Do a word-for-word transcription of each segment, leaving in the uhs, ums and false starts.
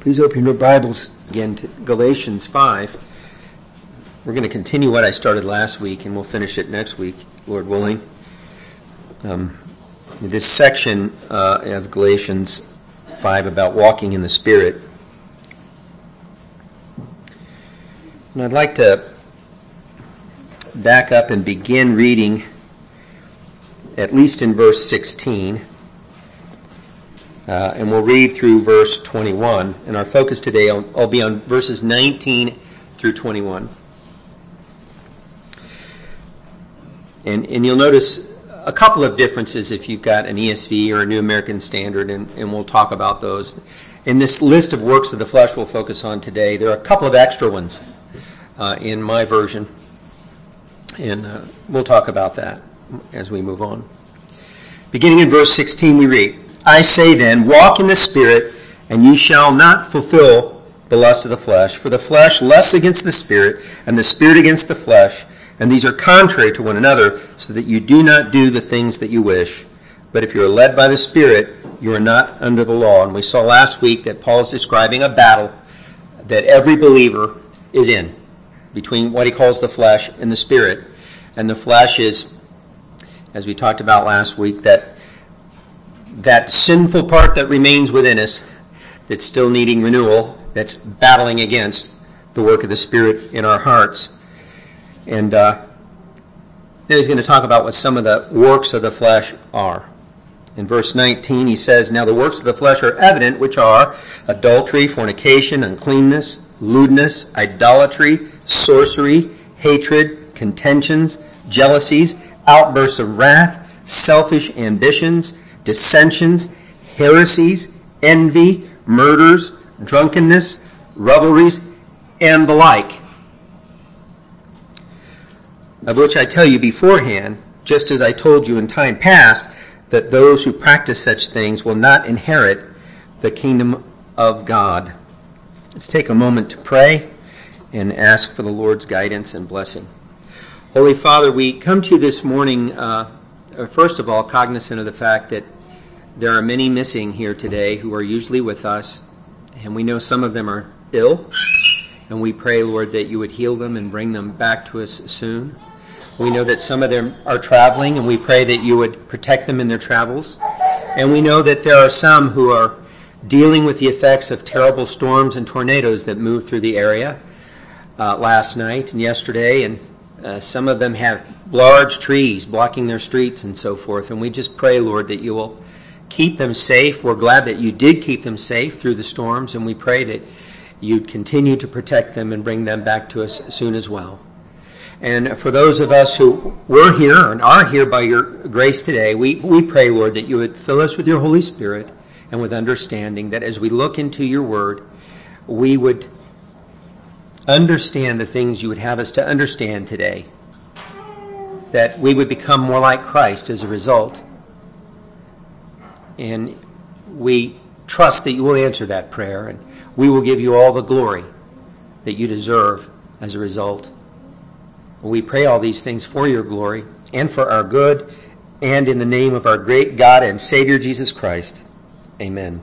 Please open your Bibles again to Galatians five. We're going to continue what I started last week, and we'll finish it next week, Lord willing. Um, this section uh, of Galatians five about walking in the Spirit. And I'd like to back up and begin reading at least in verse sixteen. Uh, and we'll read through verse twenty-one. And our focus today will, will be on verses nineteen through twenty-one. And, and you'll notice a couple of differences if you've got an E S V or a New American Standard, and, and we'll talk about those. In this list of works of the flesh we'll focus on today, there are a couple of extra ones uh, in my version. And uh, we'll talk about that as we move on. Beginning in verse sixteen, we read, I say then, walk in the Spirit, and you shall not fulfill the lust of the flesh. For the flesh lusts against the Spirit, and the Spirit against the flesh, and these are contrary to one another, so that you do not do the things that you wish. But if you are led by the Spirit, you are not under the law. And we saw last week that Paul is describing a battle that every believer is in between what he calls the flesh and the Spirit. And the flesh is, as we talked about last week, that that sinful part that remains within us, that's still needing renewal, that's battling against the work of the Spirit in our hearts. And uh, then he's going to talk about what some of the works of the flesh are. In verse nineteen, he says, Now the works of the flesh are evident, which are adultery, fornication, uncleanness, lewdness, idolatry, sorcery, hatred, contentions, jealousies, outbursts of wrath, selfish ambitions, dissensions, heresies, envy, murders, drunkenness, revelries, and the like, of which I tell you beforehand, just as I told you in time past, that those who practice such things will not inherit the kingdom of God. Let's take a moment to pray and ask for the Lord's guidance and blessing. Holy Father, we come to you this morning uh, first of all, cognizant of the fact that there are many missing here today who are usually with us, and we know some of them are ill, and we pray, Lord, that you would heal them and bring them back to us soon. We know that some of them are traveling, and we pray that you would protect them in their travels. And we know that there are some who are dealing with the effects of terrible storms and tornadoes that moved through the area uh, last night and yesterday, and uh, some of them have large trees blocking their streets and so forth. And we just pray, Lord, that you will keep them safe. We're glad that you did keep them safe through the storms, and we pray that you'd continue to protect them and bring them back to us soon as well. And for those of us who were here and are here by your grace today, we, we pray, Lord, that you would fill us with your Holy Spirit and with understanding, that as we look into your word, we would understand the things you would have us to understand today, that we would become more like Christ as a result. And we trust that you will answer that prayer, and we will give you all the glory that you deserve as a result. We pray all these things for your glory and for our good, and in the name of our great God and Savior Jesus Christ. Amen.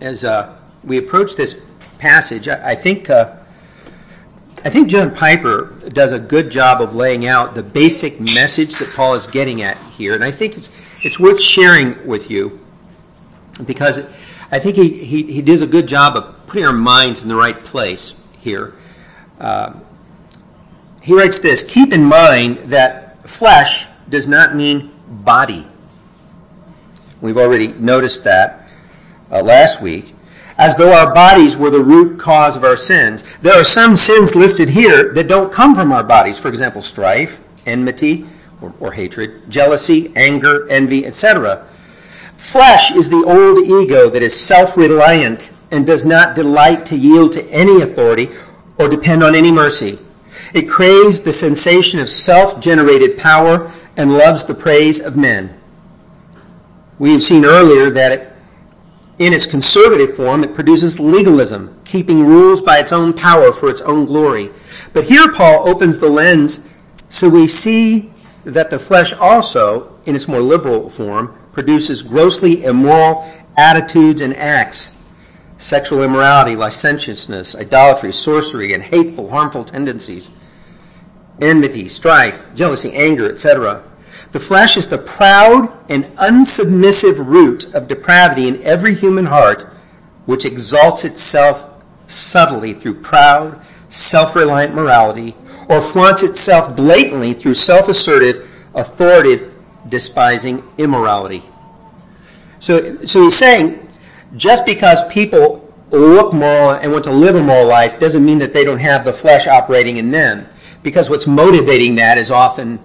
As uh, we approach this passage, I, I think... Uh, I think John Piper does a good job of laying out the basic message that Paul is getting at here, and I think it's it's worth sharing with you, because I think he, he, he does a good job of putting our minds in the right place here. Uh, he writes this, keep in mind that flesh does not mean body. We've already noticed that uh, last week. As though our bodies were the root cause of our sins. There are some sins listed here that don't come from our bodies. For example, strife, enmity, or, or hatred, jealousy, anger, envy, et cetera. Flesh is the old ego that is self-reliant and does not delight to yield to any authority or depend on any mercy. It craves the sensation of self-generated power and loves the praise of men. We have seen earlier that it in its conservative form, it produces legalism, keeping rules by its own power for its own glory. But here Paul opens the lens, so we see that the flesh also, in its more liberal form, produces grossly immoral attitudes, and acts, sexual immorality, licentiousness, idolatry, sorcery, and hateful, harmful tendencies, enmity, strife, jealousy, anger, et cetera. The flesh is the proud and unsubmissive root of depravity in every human heart, which exalts itself subtly through proud, self-reliant morality, or flaunts itself blatantly through self-assertive, authoritative, despising immorality. So, so he's saying, just because people look moral and want to live a moral life doesn't mean that they don't have the flesh operating in them, because what's motivating that is often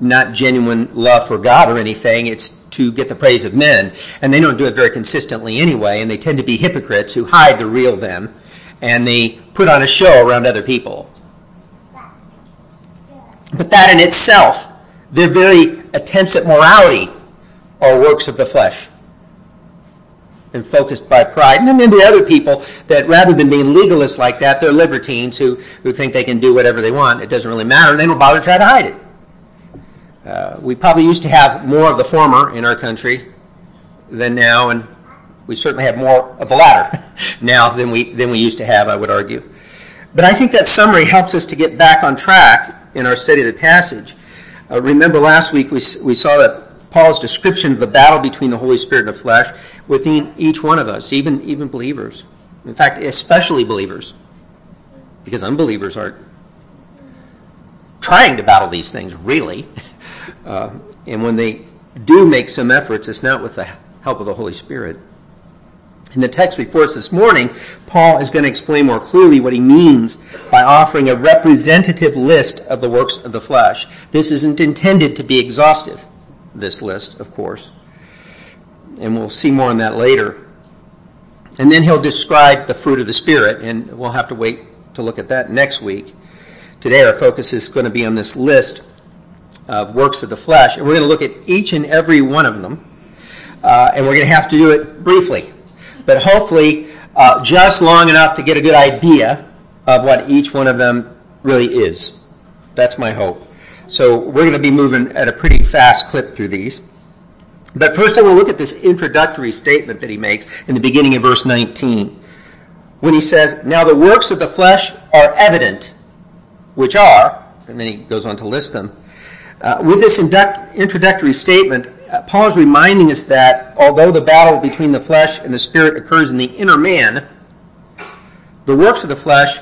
not genuine love for God or anything. It's to get the praise of men, and they don't do it very consistently anyway, and they tend to be hypocrites who hide the real them, and they put on a show around other people. But that in itself, their very attempts at morality are works of the flesh and focused by pride. And then there are other people that rather than being legalists like that, they're libertines who, who think they can do whatever they want. It doesn't really matter, and they don't bother to try to hide it. Uh, we probably used to have more of the former in our country than now, and we certainly have more of the latter now than we, than we used to have, I would argue. But I think that summary helps us to get back on track in our study of the passage. Uh, remember last week we, we saw that Paul's description of the battle between the Holy Spirit and the flesh within each one of us, even, even believers. In fact, especially believers, because unbelievers are trying to battle these things, really. Uh, and when they do make some efforts, it's not with the help of the Holy Spirit. In the text before us this morning, Paul is going to explain more clearly what he means by offering a representative list of the works of the flesh. This isn't intended to be exhaustive, this list, of course. And we'll see more on that later. And then he'll describe the fruit of the Spirit, and we'll have to wait to look at that next week. Today our focus is going to be on this list of works of the flesh, and we're going to look at each and every one of them. Uh, and we're going to have to do it briefly, but hopefully uh, just long enough to get a good idea of what each one of them really is. That's my hope. So we're going to be moving at a pretty fast clip through these. But first I want to look at this introductory statement that he makes in the beginning of verse nineteen, when he says, "Now the works of the flesh are evident, which are," and then he goes on to list them. Uh, with this induct- introductory statement, uh, Paul is reminding us that although the battle between the flesh and the Spirit occurs in the inner man, the works of the flesh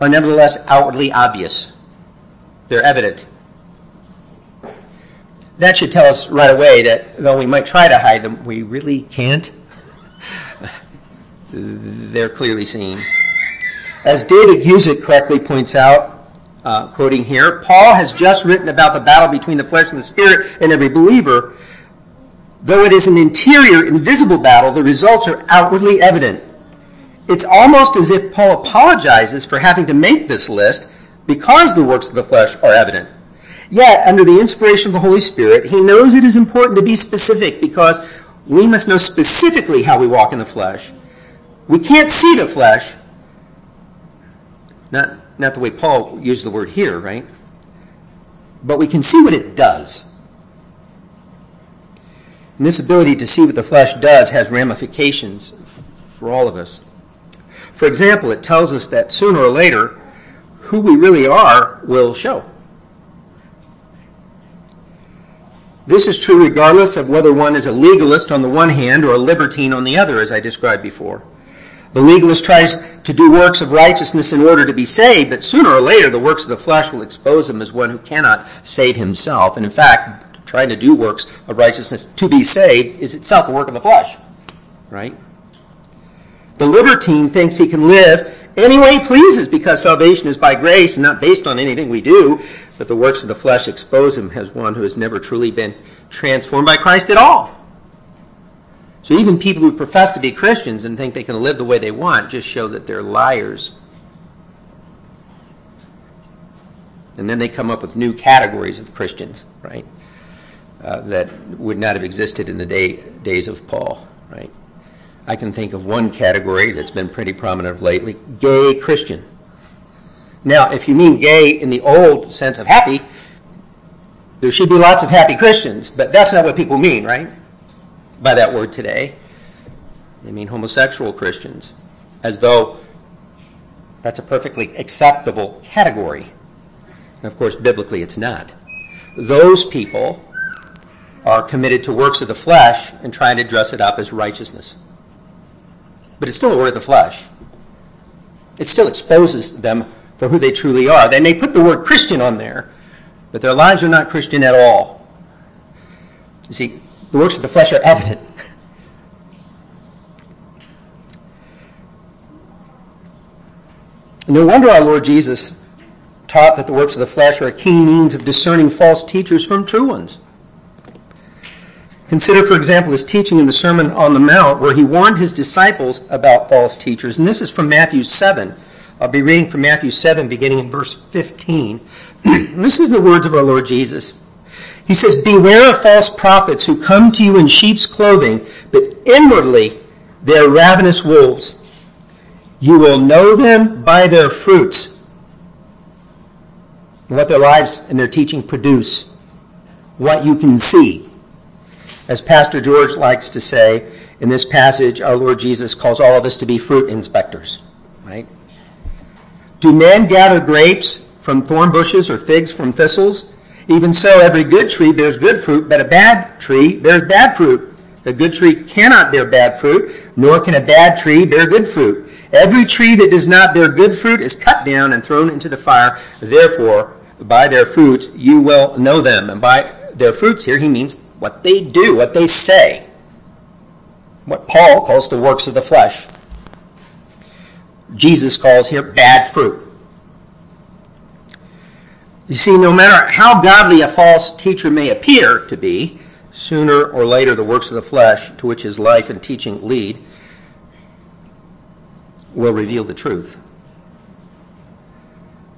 are nevertheless outwardly obvious. They're evident. That should tell us right away that though we might try to hide them, we really can't. They're clearly seen. As David Guzik correctly points out, uh, quoting here, Paul has just written about the battle between the flesh and the Spirit in every believer. Though it is an interior, invisible battle, the results are outwardly evident. It's almost as if Paul apologizes for having to make this list because the works of the flesh are evident. Yet, under the inspiration of the Holy Spirit, he knows it is important to be specific because we must know specifically how we walk in the flesh. We can't see the flesh. Not, not the way Paul used the word here, right? But we can see what it does. And this ability to see what the flesh does has ramifications for all of us. For example, it tells us that sooner or later, who we really are will show. This is true regardless of whether one is a legalist on the one hand or a libertine on the other, as I described before. The legalist tries to do works of righteousness in order to be saved, but sooner or later the works of the flesh will expose him as one who cannot save himself. And in fact, trying to do works of righteousness to be saved is itself a work of the flesh, right? The libertine thinks he can live any way he pleases because salvation is by grace and not based on anything we do. But the works of the flesh expose him as one who has never truly been transformed by Christ at all. So even people who profess to be Christians and think they can live the way they want just show that they're liars. And then they come up with new categories of Christians, right? Uh, that would not have existed in the day, days of Paul, right? I can think of one category that's been pretty prominent lately, gay Christian. Now, if you mean gay in the old sense of happy, there should be lots of happy Christians, but that's not what people mean, right, by that word today. They mean homosexual Christians, as though that's a perfectly acceptable category. And of course, biblically, it's not. Those people are committed to works of the flesh and trying to dress it up as righteousness. But it's still a word of the flesh. It still exposes them for who they truly are. They may put the word Christian on there, but their lives are not Christian at all. You see, the works of the flesh are evident. No wonder our Lord Jesus taught that the works of the flesh are a key means of discerning false teachers from true ones. Consider, for example, his teaching in the Sermon on the Mount, where he warned his disciples about false teachers. And this is from Matthew seven. I'll be reading from Matthew seven, beginning in verse fifteen. Listen to the words of our Lord Jesus. He says, "Beware of false prophets who come to you in sheep's clothing, but inwardly they are ravenous wolves. You will know them by their fruits." What their lives and their teaching produce, what you can see. As Pastor George likes to say, in this passage, our Lord Jesus calls all of us to be fruit inspectors, right? Do men gather grapes from thorn bushes or figs from thistles? Even so, every good tree bears good fruit, but a bad tree bears bad fruit. A good tree cannot bear bad fruit, nor can a bad tree bear good fruit. Every tree that does not bear good fruit is cut down and thrown into the fire. Therefore, by their fruits you will know them. And by their fruits here, he means what they do, what they say, what Paul calls the works of the flesh. Jesus calls here bad fruit. You see, no matter how godly a false teacher may appear to be, sooner or later the works of the flesh to which his life and teaching lead will reveal the truth.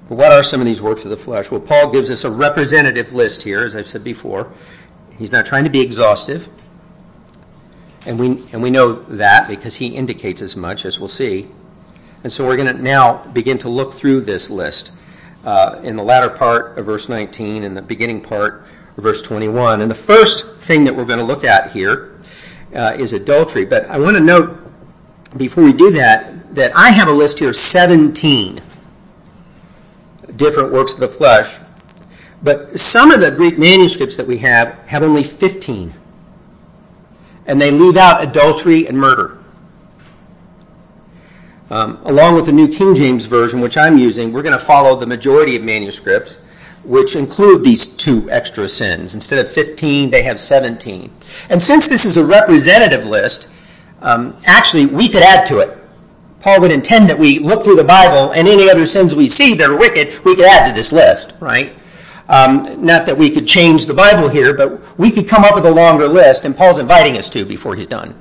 But what are some of these works of the flesh? Well, Paul gives us a representative list here, as I've said before. He's not trying to be exhaustive. And we and we know that because he indicates as much, as we'll see. And so we're going to now begin to look through this list uh, in the latter part of verse nineteen and the beginning part of verse twenty-one. And the first thing that we're going to look at here uh, is adultery. But I want to note, before we do that, that I have a list here of seventeen different works of the flesh, but some of the Greek manuscripts that we have have only fifteen, and they leave out adultery and murder. Um, along with the New King James Version, which I'm using, we're going to follow the majority of manuscripts, which include these two extra sins. Instead of fifteen, they have seventeen. And since this is a representative list, um, actually, we could add to it. Paul would intend that we look through the Bible and any other sins we see that are wicked, we could add to this list, right? Um, not that we could change the Bible here, but we could come up with a longer list, and Paul's inviting us to before he's done,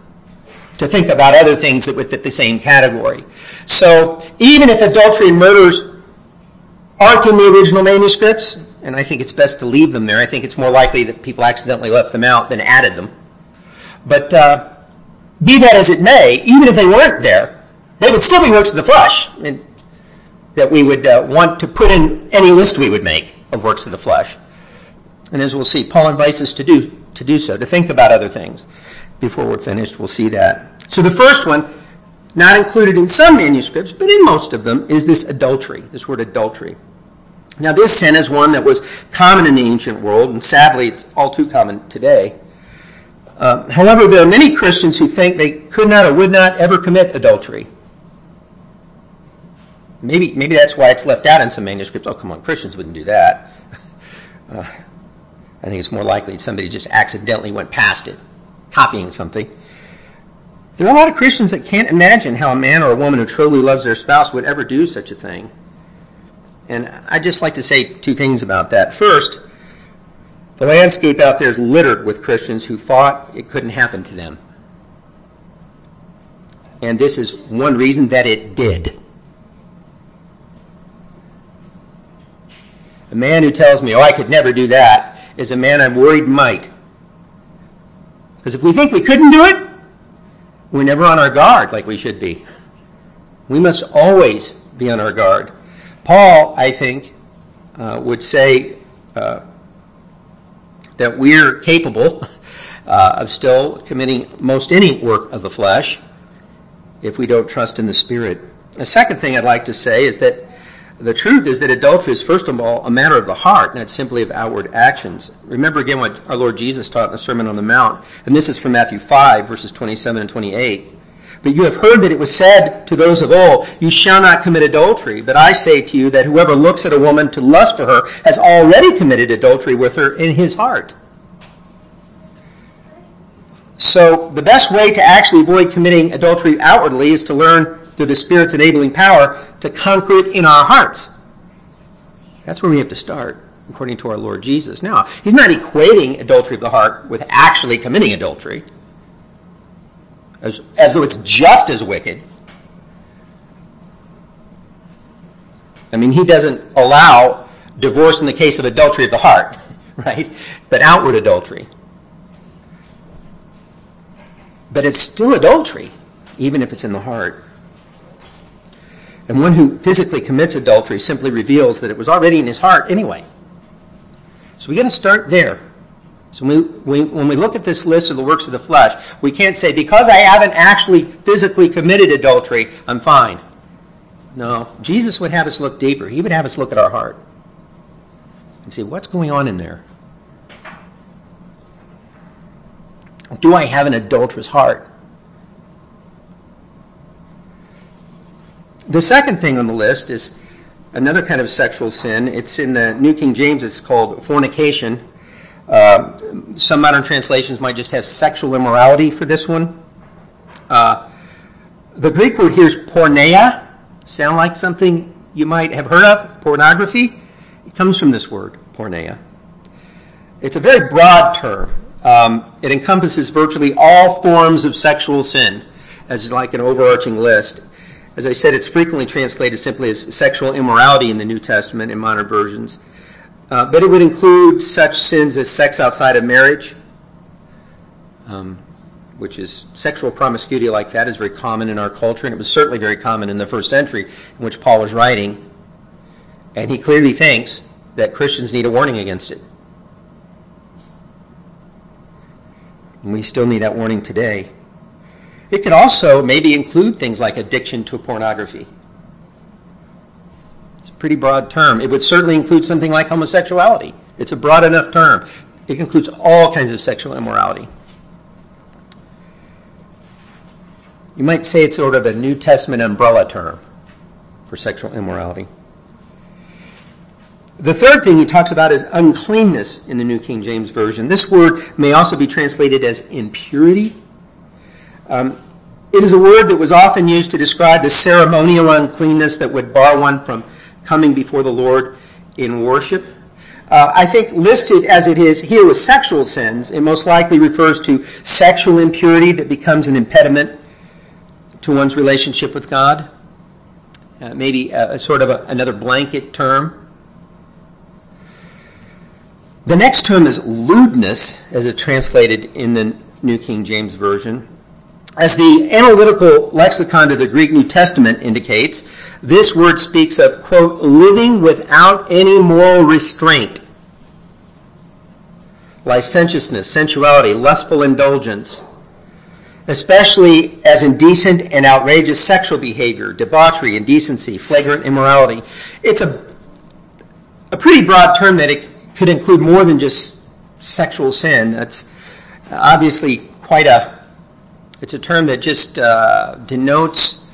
to think about other things that would fit the same category. So even if adultery and murders aren't in the original manuscripts, and I think it's best to leave them there, I think it's more likely that people accidentally left them out than added them. But uh, be that as it may, even if they weren't there, they would still be works of the flesh, and that we would uh, want to put in any list we would make of works of the flesh. And as we'll see, Paul invites us to do to do so, to think about other things. Before we're finished, we'll see that. So the first one, not included in some manuscripts, but in most of them, is this adultery, this word adultery. Now this sin is one that was common in the ancient world, and sadly it's all too common today. Uh, however, there are many Christians who think they could not or would not ever commit adultery. Maybe maybe that's why it's left out in some manuscripts. Oh, come on, Christians wouldn't do that. Uh, I think it's more likely somebody just accidentally went past it, copying something. There are a lot of Christians that can't imagine how a man or a woman who truly loves their spouse would ever do such a thing. And I'd just like to say two things about that. First, the landscape out there is littered with Christians who thought it couldn't happen to them. And this is one reason that it did. A man who tells me, oh, I could never do that, is a man I'm worried might. Because if we think we couldn't do it, we're never on our guard like we should be. We must always be on our guard. Paul, I think, uh, would say uh, that we're capable uh, of still committing most any work of the flesh, if we don't trust in the Spirit. The second thing I'd like to say is that the truth is that adultery is, first of all, a matter of the heart, not simply of outward actions. Remember again what our Lord Jesus taught in the Sermon on the Mount, and this is from Matthew five, verses twenty-seven and twenty-eight. But you have heard that it was said to those of old, you shall not commit adultery. But I say to you that whoever looks at a woman to lust for her has already committed adultery with her in his heart. So the best way to actually avoid committing adultery outwardly is to learn through the Spirit's enabling power to conquer it in our hearts. That's where we have to start, according to our Lord Jesus. Now, he's not equating adultery of the heart with actually committing adultery, As, as though it's just as wicked. I mean, he doesn't allow divorce in the case of adultery of the heart, right? But outward adultery. But it's still adultery, even if it's in the heart. And one who physically commits adultery simply reveals that it was already in his heart anyway. So we got to start there. So we, we, when we look at this list of the works of the flesh, we can't say, because I haven't actually physically committed adultery, I'm fine. No, Jesus would have us look deeper. He would have us look at our heart and see, what's going on in there? Do I have an adulterous heart? The second thing on the list is another kind of sexual sin. It's in the New King James. It's called fornication. Uh, some modern translations might just have sexual immorality for this one. Uh, the Greek word here is porneia. Sound like something you might have heard of? Pornography? It comes from this word, porneia. It's a very broad term. Um, it encompasses virtually all forms of sexual sin, as like an overarching list. As I said, it's frequently translated simply as sexual immorality in the New Testament in modern versions. Uh, but it would include such sins as sex outside of marriage, um, which is sexual promiscuity like that is very common in our culture, and it was certainly very common in the first century in which Paul was writing. And he clearly thinks that Christians need a warning against it. And we still need that warning today. It could also maybe include things like addiction to pornography. Pretty broad term. It would certainly include something like homosexuality. It's a broad enough term. It includes all kinds of sexual immorality. You might say it's sort of a New Testament umbrella term for sexual immorality. The third thing he talks about is uncleanness in the New King James Version. This word may also be translated as impurity. Um, it is a word that was often used to describe the ceremonial uncleanness that would bar one from coming before the Lord in worship. Uh, I think listed as it is here with sexual sins, it most likely refers to sexual impurity that becomes an impediment to one's relationship with God. Uh, maybe a, a sort of a, another blanket term. The next term is lewdness, as it's translated in the New King James Version. As the analytical lexicon of the Greek New Testament indicates, this word speaks of, quote, living without any moral restraint. Licentiousness, sensuality, lustful indulgence, especially as indecent and outrageous sexual behavior, debauchery, indecency, flagrant immorality. It's a, a pretty broad term that it could include more than just sexual sin. That's obviously quite a... It's a term that just uh, denotes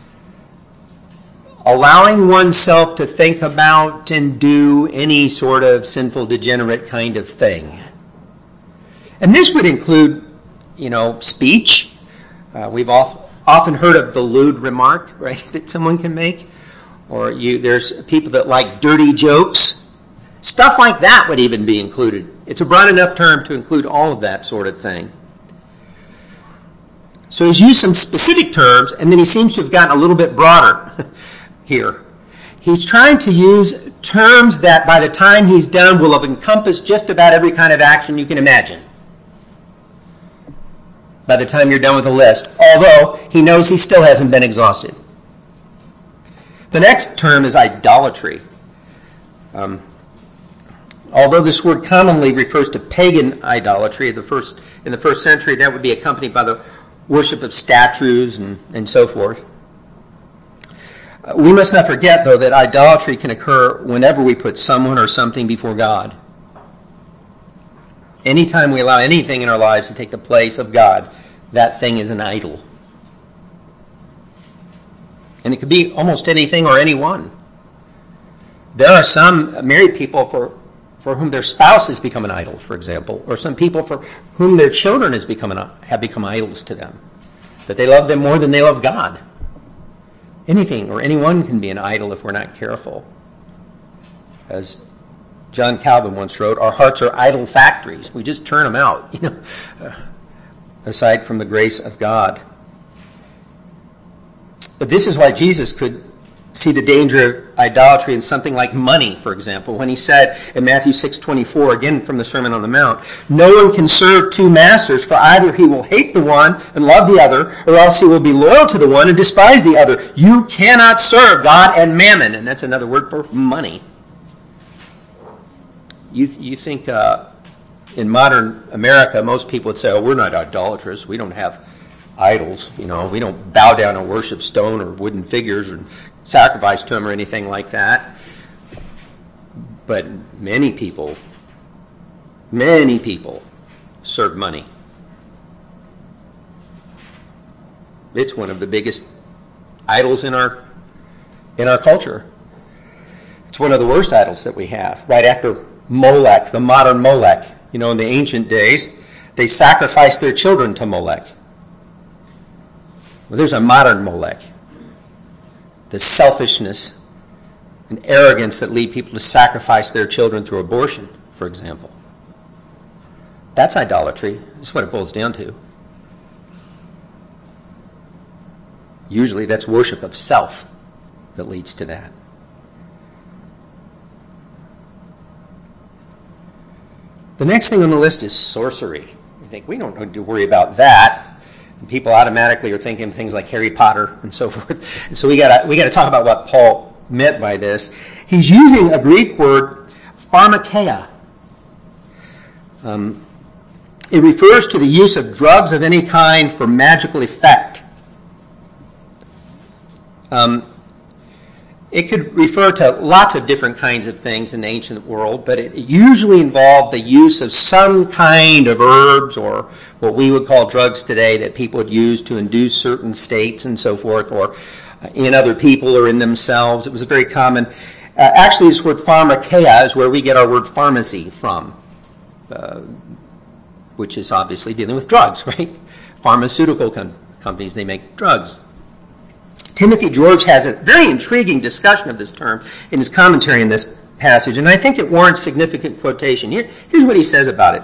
allowing oneself to think about and do any sort of sinful, degenerate kind of thing. And this would include, you know, speech. Uh, we've oft, often heard of the lewd remark, right, that someone can make. Or you, there's people that like dirty jokes. Stuff like that would even be included. It's a broad enough term to include all of that sort of thing. So he's used some specific terms, and then he seems to have gotten a little bit broader here. He's trying to use terms that by the time he's done will have encompassed just about every kind of action you can imagine by the time you're done with the list, although he knows he still hasn't been exhausted. The next term is idolatry. Um, although this word commonly refers to pagan idolatry in the first, in the first century, that would be accompanied by the worship of statues and, and so forth. We must not forget, though, that idolatry can occur whenever we put someone or something before God. Anytime we allow anything in our lives to take the place of God, that thing is an idol. And it could be almost anything or anyone. There are some married people for, for whom their spouse has become an idol, for example, or some people for whom their children has become an, have become idols to them, that they love them more than they love God. Anything or anyone can be an idol if we're not careful. As John Calvin once wrote, our hearts are idol factories. We just turn them out, you know, aside from the grace of God. But this is why Jesus could see the danger of idolatry in something like money, for example, when he said in Matthew six twenty-four, again from the Sermon on the Mount, no one can serve two masters, for either he will hate the one and love the other, or else he will be loyal to the one and despise the other. You cannot serve God and mammon. And that's another word for money. You you think uh, in modern America, most people would say, oh, we're not idolatrous. We don't have idols. You know, we don't bow down and worship stone or wooden figures or sacrifice to them or anything like that. But many people, many people serve money. It's one of the biggest idols in our in our culture. It's one of the worst idols that we have, right after Molech, the modern Molech. You know, in the ancient days, they sacrificed their children to Molech. Well, there's a modern Molech. The selfishness and arrogance that lead people to sacrifice their children through abortion, for example. That's idolatry. That's what it boils down to. Usually that's worship of self that leads to that. The next thing on the list is sorcery. You think, we don't need to worry about that. And people automatically are thinking things like Harry Potter and so forth. And so we got we got to talk about what Paul meant by this. He's using a Greek word, pharmakeia. Um, it refers to the use of drugs of any kind for magical effect. Um, It could refer to lots of different kinds of things in the ancient world, but it usually involved the use of some kind of herbs or what we would call drugs today that people would use to induce certain states and so forth, or in other people or in themselves. It was very common. Uh, actually, this word pharmakeia is where we get our word pharmacy from, uh, which is obviously dealing with drugs, right? Pharmaceutical com- companies, they make drugs. Timothy George has a very intriguing discussion of this term in his commentary in this passage, and I think it warrants significant quotation. Here, here's what he says about it.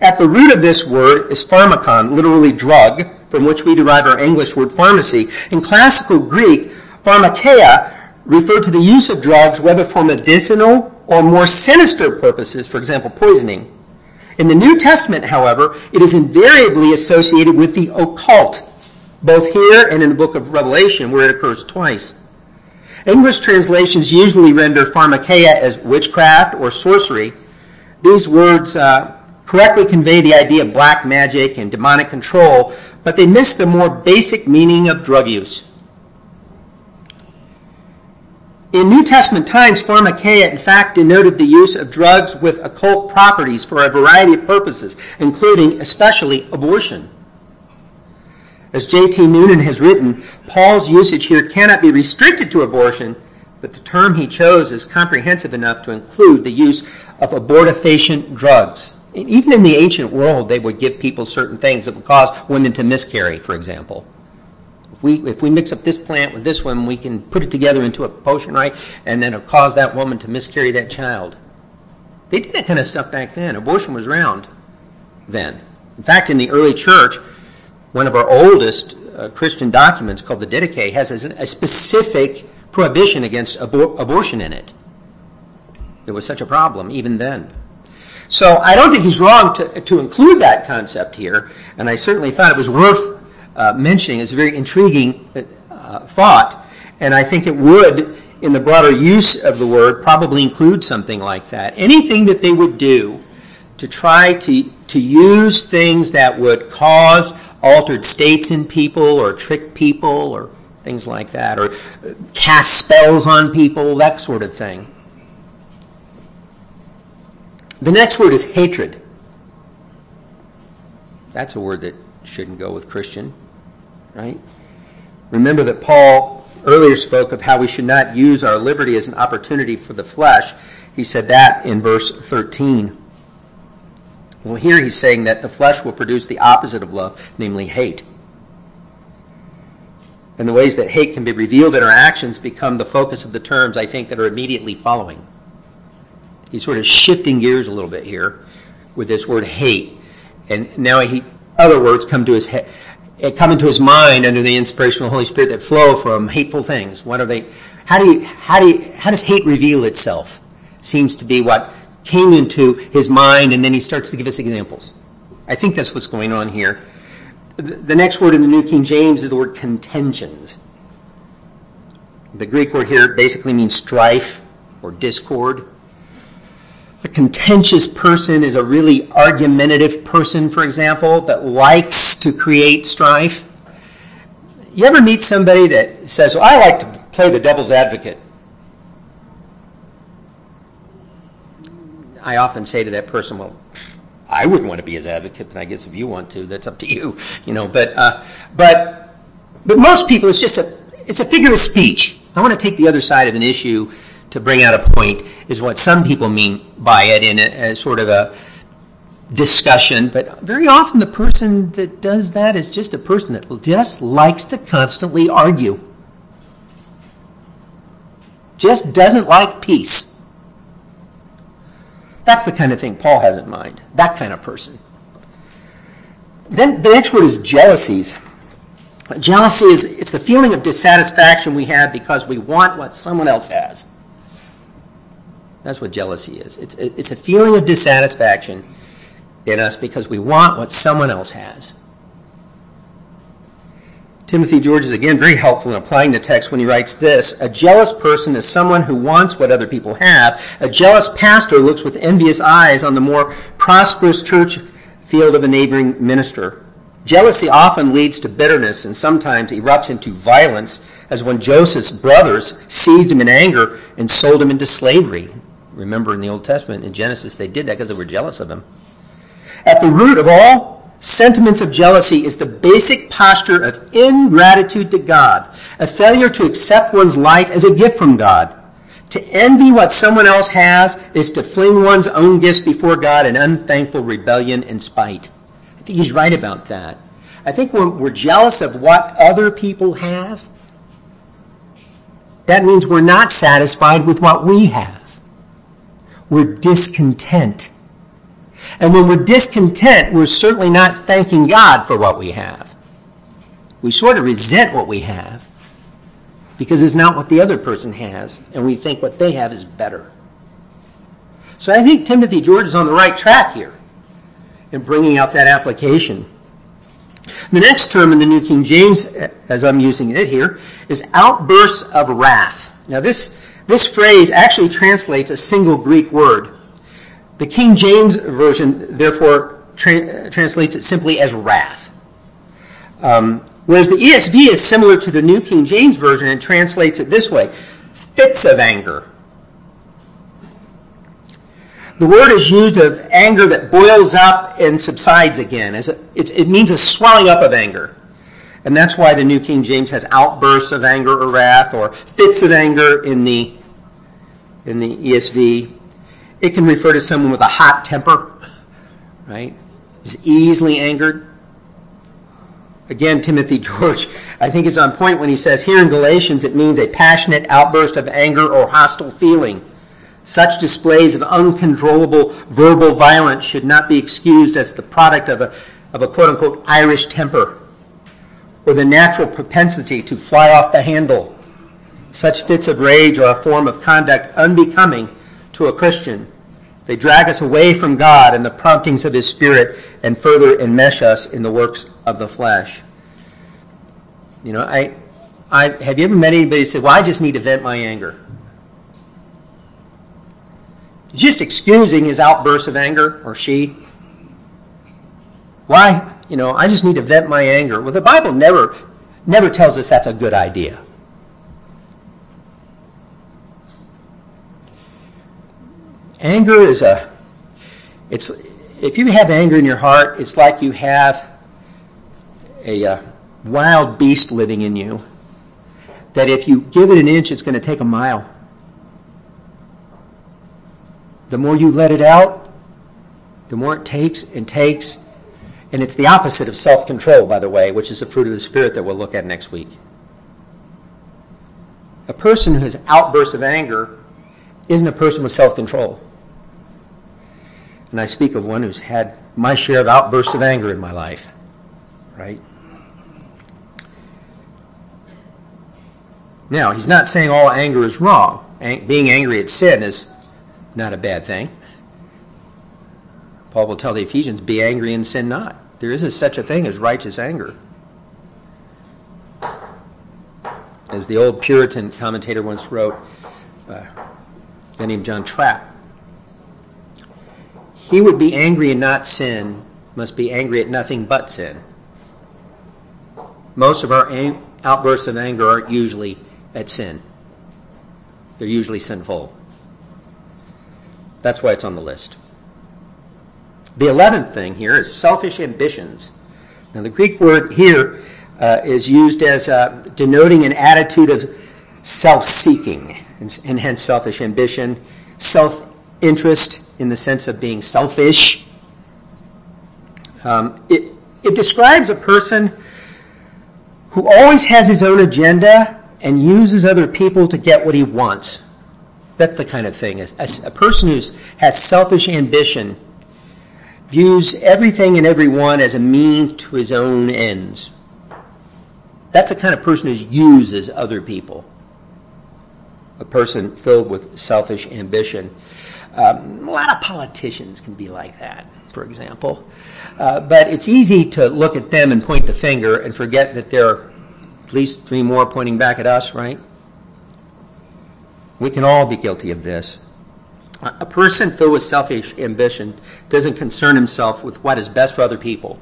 At the root of this word is pharmakon, literally drug, from which we derive our English word pharmacy. In classical Greek, pharmakeia referred to the use of drugs, whether for medicinal or more sinister purposes, for example, poisoning. In the New Testament, however, it is invariably associated with the occult, both here and in the book of Revelation, where it occurs twice. English translations usually render pharmakeia as witchcraft or sorcery. These words uh, correctly convey the idea of black magic and demonic control, but they miss the more basic meaning of drug use. In New Testament times, pharmakeia, in fact, denoted the use of drugs with occult properties for a variety of purposes, including especially abortion. As J T Noonan has written, Paul's usage here cannot be restricted to abortion, but the term he chose is comprehensive enough to include the use of abortifacient drugs. And even in the ancient world, they would give people certain things that would cause women to miscarry, for example. If we if we mix up this plant with this one, we can put it together into a potion, right? And then it'll cause that woman to miscarry that child. They did that kind of stuff back then. Abortion was around then. In fact, in the early church, one of our oldest uh, Christian documents called the Didache has a, a specific prohibition against abor- abortion in it. There was such a problem even then. So I don't think he's wrong to, to include that concept here, and I certainly thought it was worth uh, mentioning. It's a very intriguing uh, thought, and I think it would, in the broader use of the word, probably include something like that. Anything that they would do to try to, to use things that would cause altered states in people or trick people or things like that, or cast spells on people, that sort of thing. The next word is hatred. That's a word that shouldn't go with Christian, right? Remember that Paul earlier spoke of how we should not use our liberty as an opportunity for the flesh. He said that in verse thirteen. Well, here he's saying that the flesh will produce the opposite of love, namely hate. And the ways that hate can be revealed in our actions become the focus of the terms, I think, that are immediately following. He's sort of shifting gears a little bit here with this word hate. And now he, other words come to his head, come into his mind under the inspiration of the Holy Spirit that flow from hateful things. What are they? How do you, how do you, how does hate reveal itself? Seems to be what came into his mind, and then he starts to give us examples. I think that's what's going on here. The next word in the New King James is the word contentions. The Greek word here basically means strife or discord. A contentious person is a really argumentative person, for example, that likes to create strife. You ever meet somebody that says, well, I like to play the devil's advocate? I often say to that person, well, I wouldn't want to be his advocate, but I guess if you want to, that's up to you, you know. But uh, but but most people, it's just a it's a figure of speech. I want to take the other side of an issue to bring out a point, is what some people mean by it in a, a sort of a discussion. But very often, the person that does that is just a person that just likes to constantly argue, just doesn't like peace. That's the kind of thing Paul has in mind, that kind of person. Then the next word is jealousies. Jealousy is it's the feeling of dissatisfaction we have because we want what someone else has. That's what jealousy is. It's, it's a feeling of dissatisfaction in us because we want what someone else has. Timothy George is again very helpful in applying the text when he writes this: a jealous person is someone who wants what other people have. A jealous pastor looks with envious eyes on the more prosperous church field of a neighboring minister. Jealousy often leads to bitterness and sometimes erupts into violence, as when Joseph's brothers seized him in anger and sold him into slavery. Remember in the Old Testament, in Genesis, they did that because they were jealous of him. At the root of all sentiments of jealousy is the basic posture of ingratitude to God, a failure to accept one's life as a gift from God. To envy what someone else has is to fling one's own gifts before God in unthankful rebellion and spite. I think he's right about that. I think when we're jealous of what other people have, that means we're not satisfied with what we have. We're discontent. And when we're discontent, we're certainly not thanking God for what we have. We sort of resent what we have because it's not what the other person has, and we think what they have is better. So I think Timothy George is on the right track here in bringing out that application. The next term in the New King James, as I'm using it here, is outbursts of wrath. Now this, this phrase actually translates a single Greek word. The King James Version, therefore, tra- translates it simply as wrath. Um, whereas the E S V is similar to the New King James Version and translates it this way: fits of anger. The word is used of anger that boils up and subsides again. As a, it, it means a swelling up of anger. And that's why the New King James has outbursts of anger or wrath, or fits of anger in the, in the E S V. It can refer to someone with a hot temper, right? Is easily angered. Again, Timothy George, I think, is on point when he says here in Galatians it means a passionate outburst of anger or hostile feeling. Such displays of uncontrollable verbal violence should not be excused as the product of a, of a quote-unquote Irish temper or the natural propensity to fly off the handle. Such fits of rage are a form of conduct unbecoming to a Christian. They drag us away from God and the promptings of His Spirit and further enmesh us in the works of the flesh. You know, I, I have you ever met anybody who said, well, I just need to vent my anger? Just excusing his outburst of anger, or she. Why? You know, I just need to vent my anger. Well, the Bible never never tells us that's a good idea. Anger is a, it's if you have anger in your heart, it's like you have a uh, wild beast living in you that if you give it an inch, it's going to take a mile. The more you let it out, the more it takes and takes. And it's the opposite of self-control, by the way, which is the fruit of the Spirit that we'll look at next week. A person who has outbursts of anger isn't a person with self-control. And I speak of one who's had my share of outbursts of anger in my life, right? Now, he's not saying all anger is wrong. Being angry at sin is not a bad thing. Paul will tell the Ephesians, be angry and sin not. There isn't such a thing as righteous anger. As the old Puritan commentator once wrote, uh, a guy named John Trapp, he would be angry and not sin, must be angry at nothing but sin. Most of our ang- outbursts of anger aren't usually at sin. They're usually sinful. That's why it's on the list. The eleventh thing here is selfish ambitions. Now, the Greek word here uh, is used as uh, denoting an attitude of self-seeking, and, and hence selfish ambition, self-interest in the sense of being selfish. Um, it, it describes a person who always has his own agenda and uses other people to get what he wants. That's the kind of thing. A, a person who has selfish ambition views everything and everyone as a means to his own ends. That's the kind of person who uses other people, a person filled with selfish ambition. Um, a lot of politicians can be like that, for example. Uh, but it's easy to look at them and point the finger and forget that there are at least three more pointing back at us, right? We can all be guilty of this. A person filled with selfish ambition doesn't concern himself with what is best for other people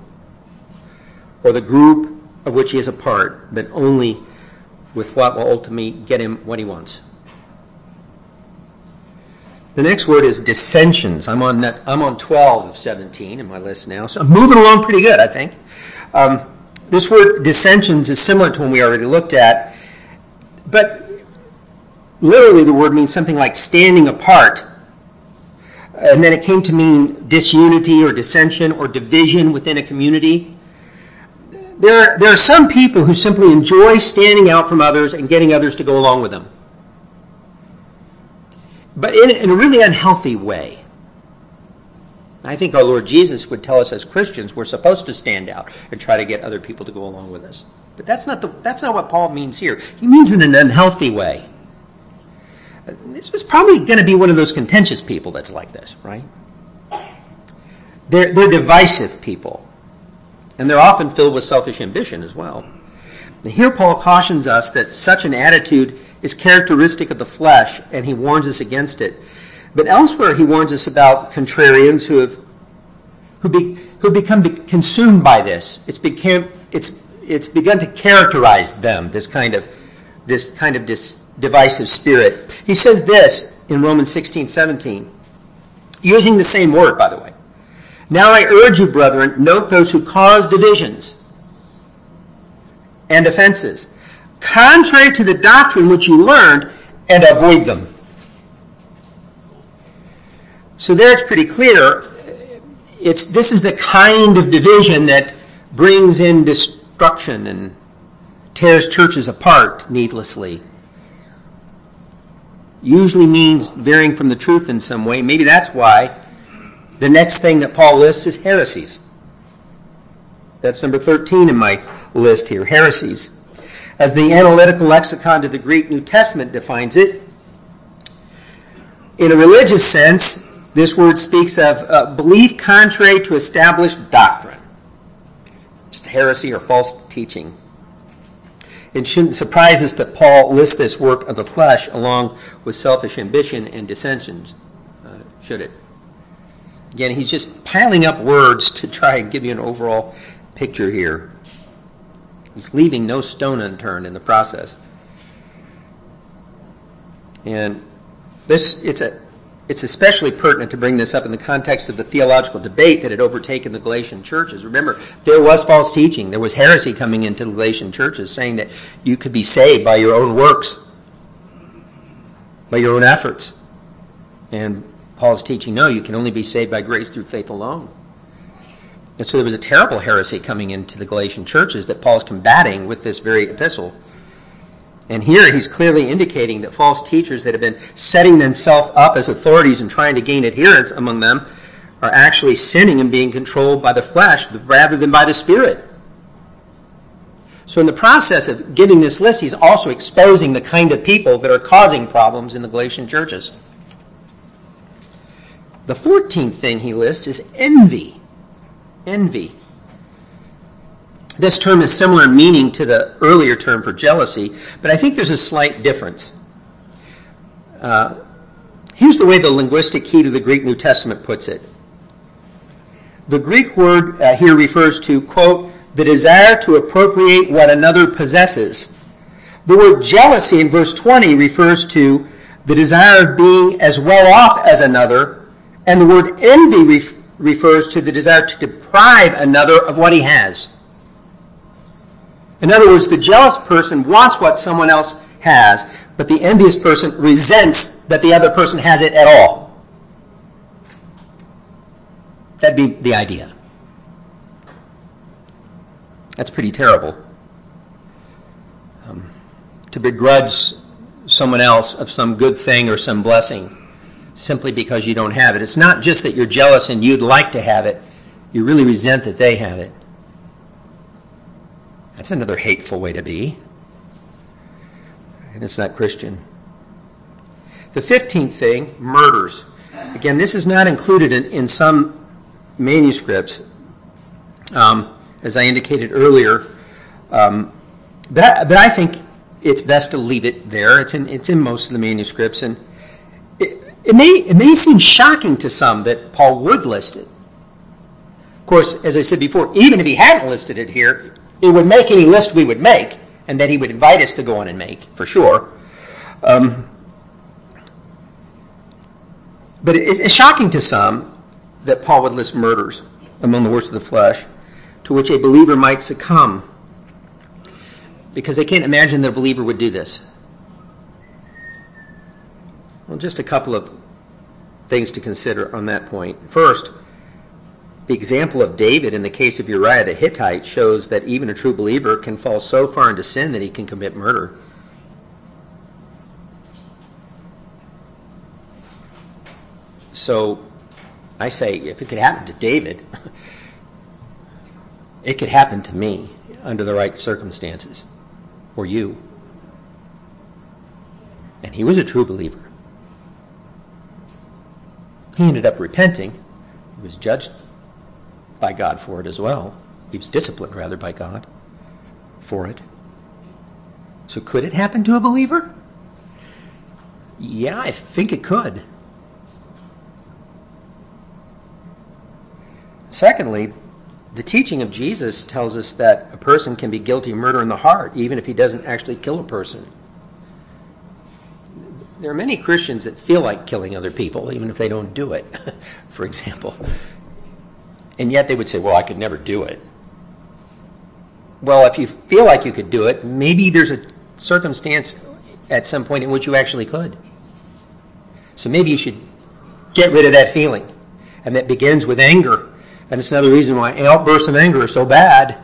or the group of which he is a part, but only with what will ultimately get him what he wants. The next word is dissensions. I'm on that, I'm on twelve of seventeen in my list now, so I'm moving along pretty good, I think. Um, this word dissensions is similar to one we already looked at, but literally the word means something like standing apart. And then it came to mean disunity or dissension or division within a community. There are, there are some people who simply enjoy standing out from others and getting others to go along with them. But in, in a really unhealthy way. I think our Lord Jesus would tell us as Christians we're supposed to stand out and try to get other people to go along with us. But that's not the, that's not what Paul means here. He means in an unhealthy way. This was probably going to be one of those contentious people that's like this, right? They're, they're divisive people, and they're often filled with selfish ambition as well. And here Paul cautions us that such an attitude is characteristic of the flesh, and he warns us against it. But elsewhere he warns us about contrarians who have who be, who become consumed by this. It's became it's it's begun to characterize them, this kind of this kind of dis. divisive spirit. He says this in Romans sixteen seventeen, using the same word, by the way. Now I urge you, brethren, note those who cause divisions and offenses, contrary to the doctrine which you learned, and avoid them. So there it's pretty clear. It's this is the kind of division that brings in destruction and tears churches apart needlessly. Usually means varying from the truth in some way. Maybe that's why the next thing that Paul lists is heresies. That's number thirteen in my list here, heresies. As the analytical lexicon to the Greek New Testament defines it, in a religious sense, this word speaks of uh, belief contrary to established doctrine. It's heresy or false teaching. It shouldn't surprise us that Paul lists this work of the flesh along with selfish ambition and dissensions, uh, should it? Again, he's just piling up words to try and give you an overall picture here. He's leaving no stone unturned in the process. And this it's a it's especially pertinent to bring this up in the context of the theological debate that had overtaken the Galatian churches. Remember, there was false teaching. There was heresy coming into the Galatian churches saying that you could be saved by your own works, by your own efforts. And Paul's teaching, no, you can only be saved by grace through faith alone. And so there was a terrible heresy coming into the Galatian churches that Paul's combating with this very epistle. And here he's clearly indicating that false teachers that have been setting themselves up as authorities and trying to gain adherents among them are actually sinning and being controlled by the flesh rather than by the Spirit. So in the process of giving this list, he's also exposing the kind of people that are causing problems in the Galatian churches. The fourteenth thing he lists is envy. Envy. This term is similar in meaning to the earlier term for jealousy, but I think there's a slight difference. Uh, here's the way the linguistic key to the Greek New Testament puts it. The Greek word uh, here refers to, quote, the desire to appropriate what another possesses. The word jealousy in verse twenty refers to the desire of being as well off as another, and the word envy refers refers to the desire to deprive another of what he has. In other words, the jealous person wants what someone else has, but the envious person resents that the other person has it at all. That'd be the idea. That's pretty terrible. Um, to begrudge someone else of some good thing or some blessing simply because you don't have it. It's not just that you're jealous and you'd like to have it. You really resent that they have it. That's another hateful way to be. And it's not Christian. The fifteenth thing, murders. Again, this is not included in, in some manuscripts, um, as I indicated earlier. Um, but, I, but I think it's best to leave it there. It's in, it's in most of the manuscripts. And It may, it may seem shocking to some that Paul would list it. Of course, as I said before, even if he hadn't listed it here, it would make any list we would make, and that he would invite us to go on and make, for sure. Um, but it, it's shocking to some that Paul would list murders among the works of the flesh, to which a believer might succumb, because they can't imagine that a believer would do this. Well, just a couple of things to consider on that point. First, the example of David in the case of Uriah the Hittite shows that even a true believer can fall so far into sin that he can commit murder. So I say, if it could happen to David, it could happen to me under the right circumstances, or you. And he was a true believer. He ended up repenting. He was judged by God for it as well. He was disciplined, rather, by God for it. So could it happen to a believer? Yeah, I think it could. Secondly, the teaching of Jesus tells us that a person can be guilty of murder in the heart, even if he doesn't actually kill a person. There are many Christians that feel like killing other people, even if they don't do it, for example. And yet they would say, well, I could never do it. Well, if you feel like you could do it, maybe there's a circumstance at some point in which you actually could. So maybe you should get rid of that feeling. And that begins with anger. And it's another reason why outbursts of anger are so bad.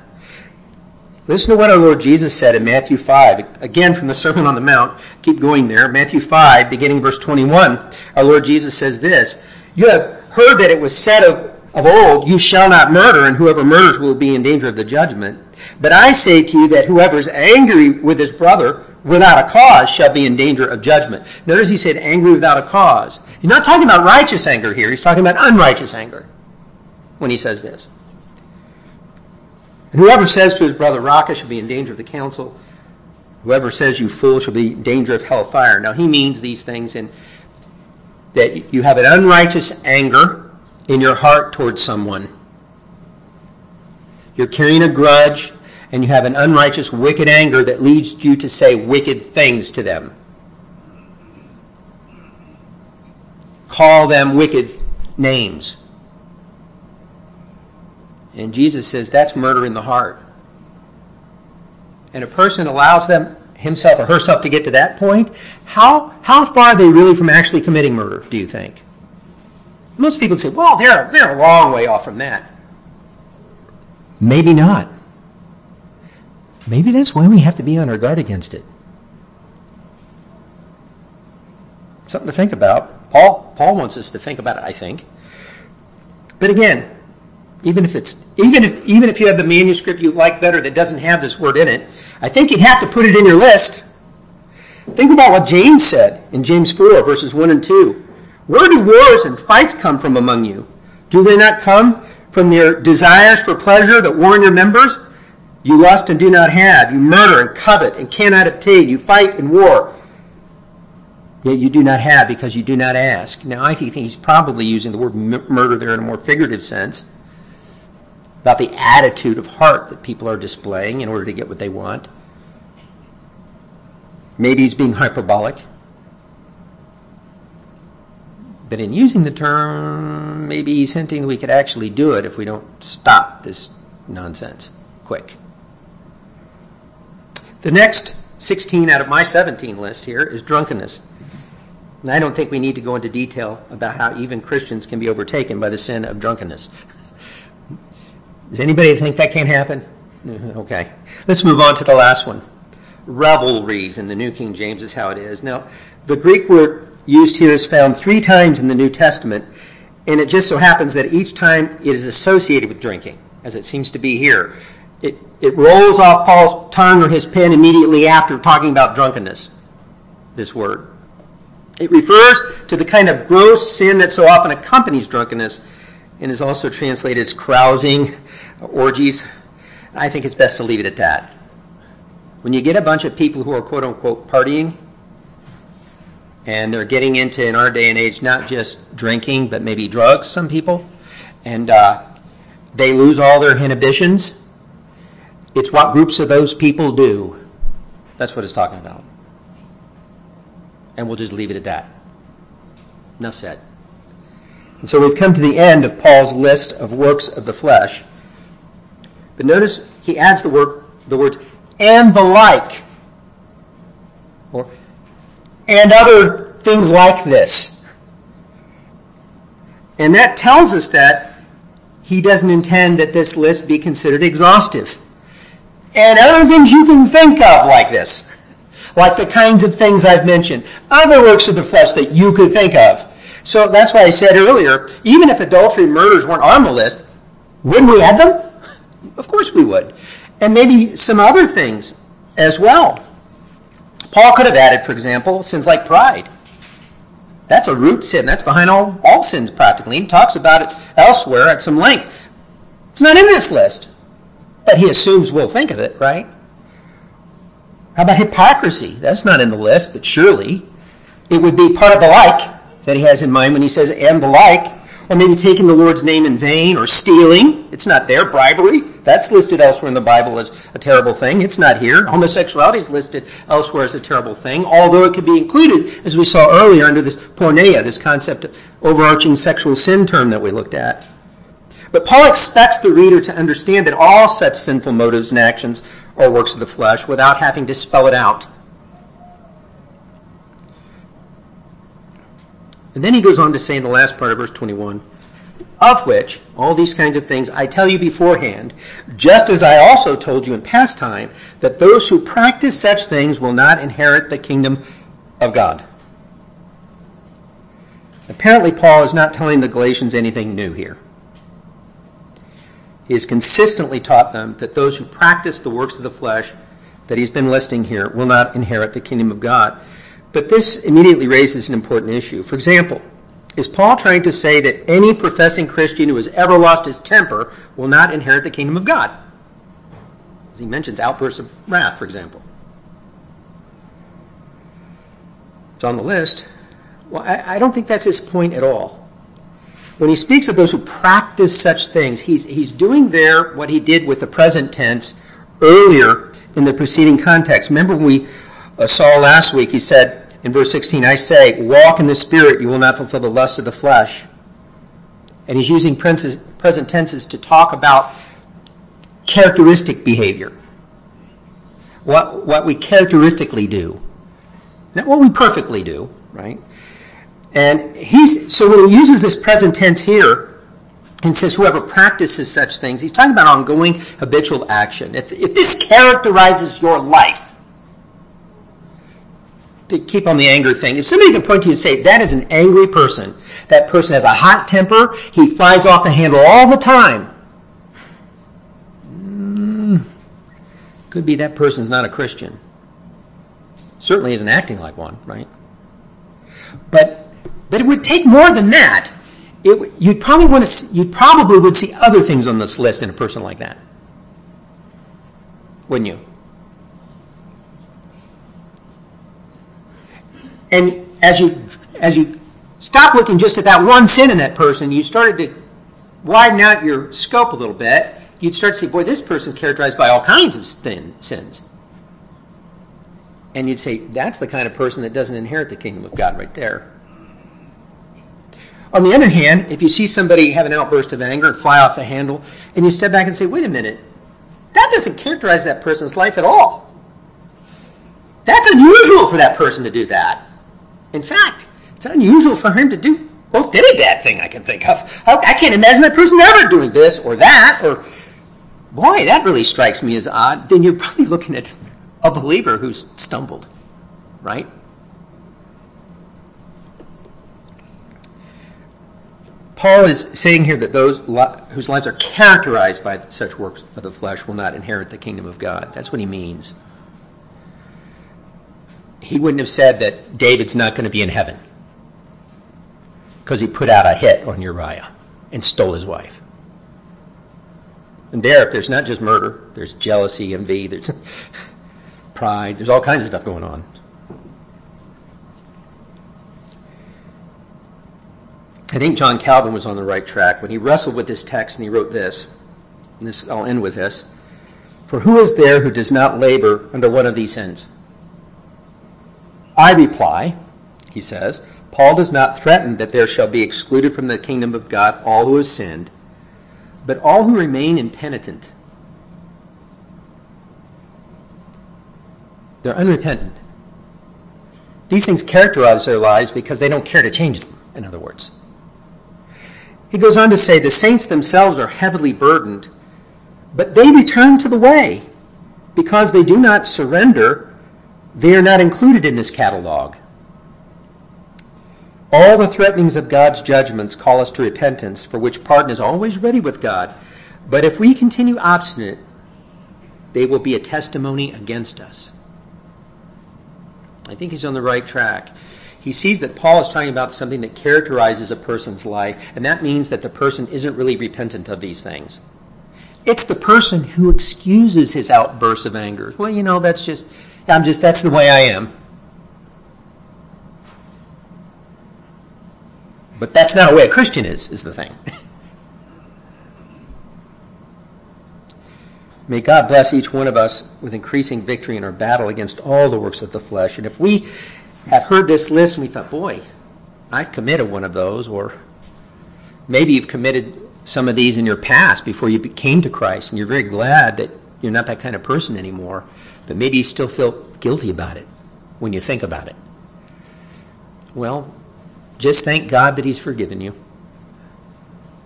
Listen to what our Lord Jesus said in Matthew five, again from the Sermon on the Mount. Keep going there. Matthew five, beginning verse twenty-one, our Lord Jesus says this, you have heard that it was said of, of old, you shall not murder, and whoever murders will be in danger of the judgment. But I say to you that whoever is angry with his brother without a cause shall be in danger of judgment. Notice he said angry without a cause. He's not talking about righteous anger here. He's talking about unrighteous anger when he says this. And whoever says to his brother, Raka, shall be in danger of the council. Whoever says, you fool, shall be in danger of hellfire. Now, he means these things in that you have an unrighteous anger in your heart towards someone. You're carrying a grudge, and you have an unrighteous, wicked anger that leads you to say wicked things to them. Call them wicked names. And Jesus says that's murder in the heart. And a person allows them himself or herself to get to that point. How how far are they really from actually committing murder, do you think? Most people say, well, they're, they're a long way off from that. Maybe not. Maybe that's why we have to be on our guard against it. Something to think about. Paul, Paul wants us to think about it, I think. But again, Even if it's even if even if you have the manuscript you like better that doesn't have this word in it, I think you'd have to put it in your list. Think about what James said in James four, verses one and two. Where do wars and fights come from among you? Do they not come from your desires for pleasure that war in your members? You lust and do not have. You murder and covet and cannot obtain. You fight and war. Yet you do not have because you do not ask. Now, I think he's probably using the word murder there in a more figurative sense, about the attitude of heart that people are displaying in order to get what they want. Maybe he's being hyperbolic. But in using the term, maybe he's hinting that we could actually do it if we don't stop this nonsense quick. The next sixteen out of my seventeen list here is drunkenness. And I don't think we need to go into detail about how even Christians can be overtaken by the sin of drunkenness. Does anybody think that can't happen? Okay. Let's move on to the last one. Revelries in the New King James is how it is. Now, the Greek word used here is found three times in the New Testament, and it just so happens that each time it is associated with drinking, as it seems to be here. It, it rolls off Paul's tongue or his pen immediately after talking about drunkenness, this word. It refers to the kind of gross sin that so often accompanies drunkenness, and is also translated as carousing, orgies. I think it's best to leave it at that. When you get a bunch of people who are quote-unquote partying, and they're getting into, in our day and age, not just drinking, but maybe drugs, some people, and uh, they lose all their inhibitions, it's what groups of those people do. That's what it's talking about. And we'll just leave it at that. Enough said. And so we've come to the end of Paul's list of works of the flesh. But notice he adds the word, the words, and the like, or and other things like this. And that tells us that he doesn't intend that this list be considered exhaustive. And other things you can think of like this, like the kinds of things I've mentioned, other works of the flesh that you could think of. So that's why I said earlier, even if adultery and murders weren't on the list, wouldn't we add them? Of course we would. And maybe some other things as well. Paul could have added, for example, sins like pride. That's a root sin. That's behind all, all sins practically. He talks about it elsewhere at some length. It's not in this list. But he assumes we'll think of it, right? How about hypocrisy? That's not in the list, but surely it would be part of the like that he has in mind when he says, and the like, or maybe taking the Lord's name in vain, or stealing. It's not there. Bribery, that's listed elsewhere in the Bible as a terrible thing. It's not here. Homosexuality is listed elsewhere as a terrible thing, although it could be included, as we saw earlier, under this porneia, this concept of overarching sexual sin term that we looked at. But Paul expects the reader to understand that all such sinful motives and actions are works of the flesh without having to spell it out. And then he goes on to say in the last part of verse twenty-one, of which, all these kinds of things, I tell you beforehand, just as I also told you in past time, that those who practice such things will not inherit the kingdom of God. Apparently, Paul is not telling the Galatians anything new here. He has consistently taught them that those who practice the works of the flesh that he's been listing here will not inherit the kingdom of God. But this immediately raises an important issue. For example, is Paul trying to say that any professing Christian who has ever lost his temper will not inherit the kingdom of God? As he mentions outbursts of wrath, for example. It's on the list. Well, I, I don't think that's his point at all. When he speaks of those who practice such things, he's, he's doing there what he did with the present tense earlier in the preceding context. Remember we saw last week, he said in verse sixteen, I say, walk in the Spirit, you will not fulfill the lust of the flesh. And he's using present tenses to talk about characteristic behavior. What, what we characteristically do. Not what we perfectly do, right? And he's so when he uses this present tense here and says whoever practices such things, he's talking about ongoing habitual action. If, if this characterizes your life, to keep on the anger thing, if somebody can point to you and say, that is an angry person, that person has a hot temper, he flies off the handle all the time, mm, could be that person's not a Christian. Certainly isn't acting like one, right? But but it would take more than that. It, you'd probably want to. You probably would see other things on this list in a person like that, wouldn't you? And as you as you stop looking just at that one sin in that person, you started to widen out your scope a little bit. You'd start to see, boy, this person's characterized by all kinds of sin, sins. And you'd say, that's the kind of person that doesn't inherit the kingdom of God right there. On the other hand, if you see somebody have an outburst of anger and fly off the handle, and you step back and say, wait a minute, that doesn't characterize that person's life at all. That's unusual for that person to do that. In fact, it's unusual for him to do most any bad thing I can think of. I can't imagine that person ever doing this or that, or, boy, that really strikes me as odd. Then you're probably looking at a believer who's stumbled, right? Paul is saying here that those whose lives are characterized by such works of the flesh will not inherit the kingdom of God. That's what he means. He wouldn't have said that David's not going to be in heaven because he put out a hit on Uriah and stole his wife. And there, if there's not just murder, there's jealousy, envy, there's... pride. There's all kinds of stuff going on. I think John Calvin was on the right track when he wrestled with this text and he wrote this. And this, I'll end with this. For who is there who does not labor under one of these sins? I reply, he says, Paul does not threaten that there shall be excluded from the kingdom of God all who have sinned, but all who remain impenitent. They're unrepentant. These things characterize their lives because they don't care to change them, in other words. He goes on to say, the saints themselves are heavily burdened, but they return to the way. Because they do not surrender, they are not included in this catalog. All the threatenings of God's judgments call us to repentance, for which pardon is always ready with God. But if we continue obstinate, they will be a testimony against us. I think he's on the right track. He sees that Paul is talking about something that characterizes a person's life, and that means that the person isn't really repentant of these things. It's the person who excuses his outbursts of anger. Well, you know, that's just, I'm just, that's the way I am. But that's not the way a Christian is, is the thing. May God bless each one of us with increasing victory in our battle against all the works of the flesh. And if we have heard this list and we thought, boy, I've committed one of those, or maybe you've committed some of these in your past before you came to Christ, and you're very glad that you're not that kind of person anymore, but maybe you still feel guilty about it when you think about it. Well, just thank God that He's forgiven you,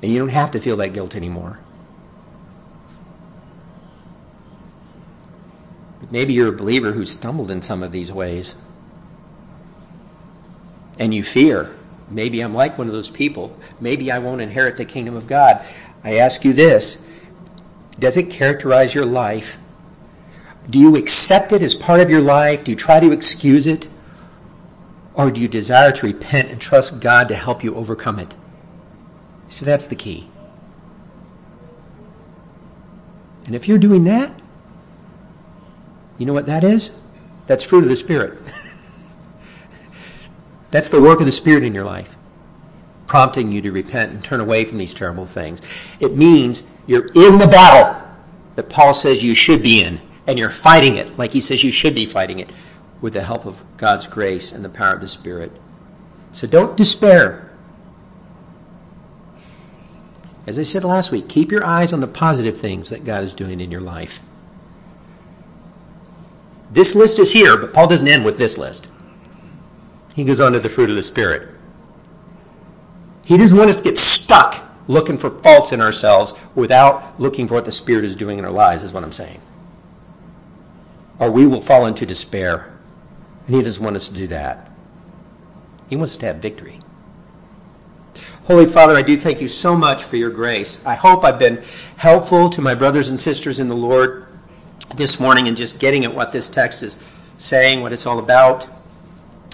and you don't have to feel that guilt anymore. Maybe you're a believer who stumbled in some of these ways. And you fear, maybe I'm like one of those people. Maybe I won't inherit the kingdom of God. I ask you this, does it characterize your life? Do you accept it as part of your life? Do you try to excuse it? Or do you desire to repent and trust God to help you overcome it? So that's the key. And if you're doing that, you know what that is? That's fruit of the Spirit. That's the work of the Spirit in your life, prompting you to repent and turn away from these terrible things. It means you're in the battle that Paul says you should be in. and you're fighting it, like he says you should be fighting it, with the help of God's grace and the power of the Spirit. So don't despair. As I said last week, keep your eyes on the positive things that God is doing in your life. This list is here, but Paul doesn't end with this list. He goes on to the fruit of the Spirit. He doesn't want us to get stuck looking for faults in ourselves without looking for what the Spirit is doing in our lives, is what I'm saying. Or we will fall into despair. And he doesn't want us to do that. He wants us to have victory. Holy Father, I do thank you so much for your grace. I hope I've been helpful to my brothers and sisters in the Lord this morning in just getting at what this text is saying, what it's all about,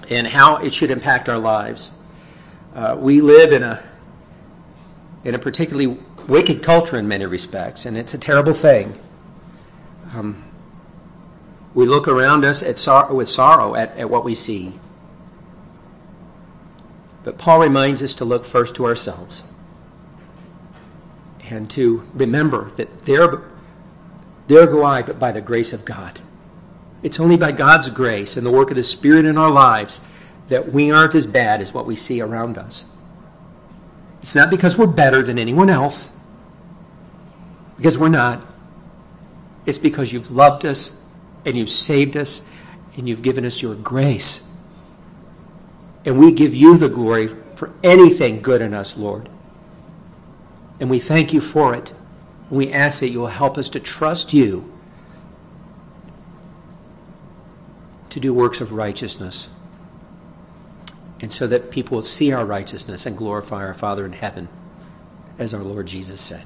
and how it should impact our lives. Uh, we live in a in a particularly wicked culture in many respects, and it's a terrible thing. Um, we look around us at sor- with sorrow at, at what we see. But Paul reminds us to look first to ourselves and to remember that there, there go I, but by the grace of God. It's only by God's grace and the work of the Spirit in our lives that we aren't as bad as what we see around us. It's not because we're better than anyone else, because we're not. It's because you've loved us and you've saved us and you've given us your grace. And we give you the glory for anything good in us, Lord. And we thank you for it. And we ask that you'll help us to trust you to do works of righteousness, and so that people will see our righteousness and glorify our Father in heaven, as our Lord Jesus said.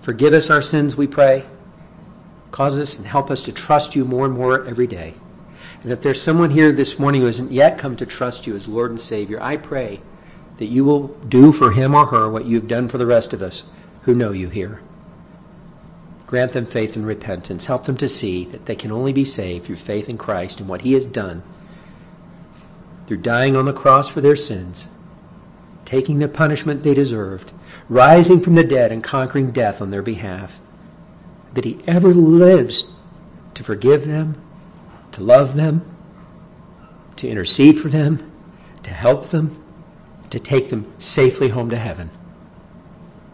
Forgive us our sins, we pray. Cause us and help us to trust you more and more every day. And if there's someone here this morning who hasn't yet come to trust you as Lord and Savior, I pray that you will do for him or her what you've done for the rest of us who know you here. Grant them faith and repentance. Help them to see that they can only be saved through faith in Christ and what he has done, through dying on the cross for their sins, taking the punishment they deserved, rising from the dead and conquering death on their behalf, that he ever lives to forgive them, to love them, to intercede for them, to help them, to take them safely home to heaven.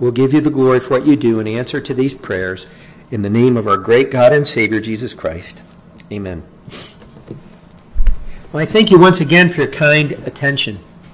We'll give you the glory for what you do in answer to these prayers, in the name of our great God and Savior, Jesus Christ. Amen. Well, I thank you once again for your kind attention.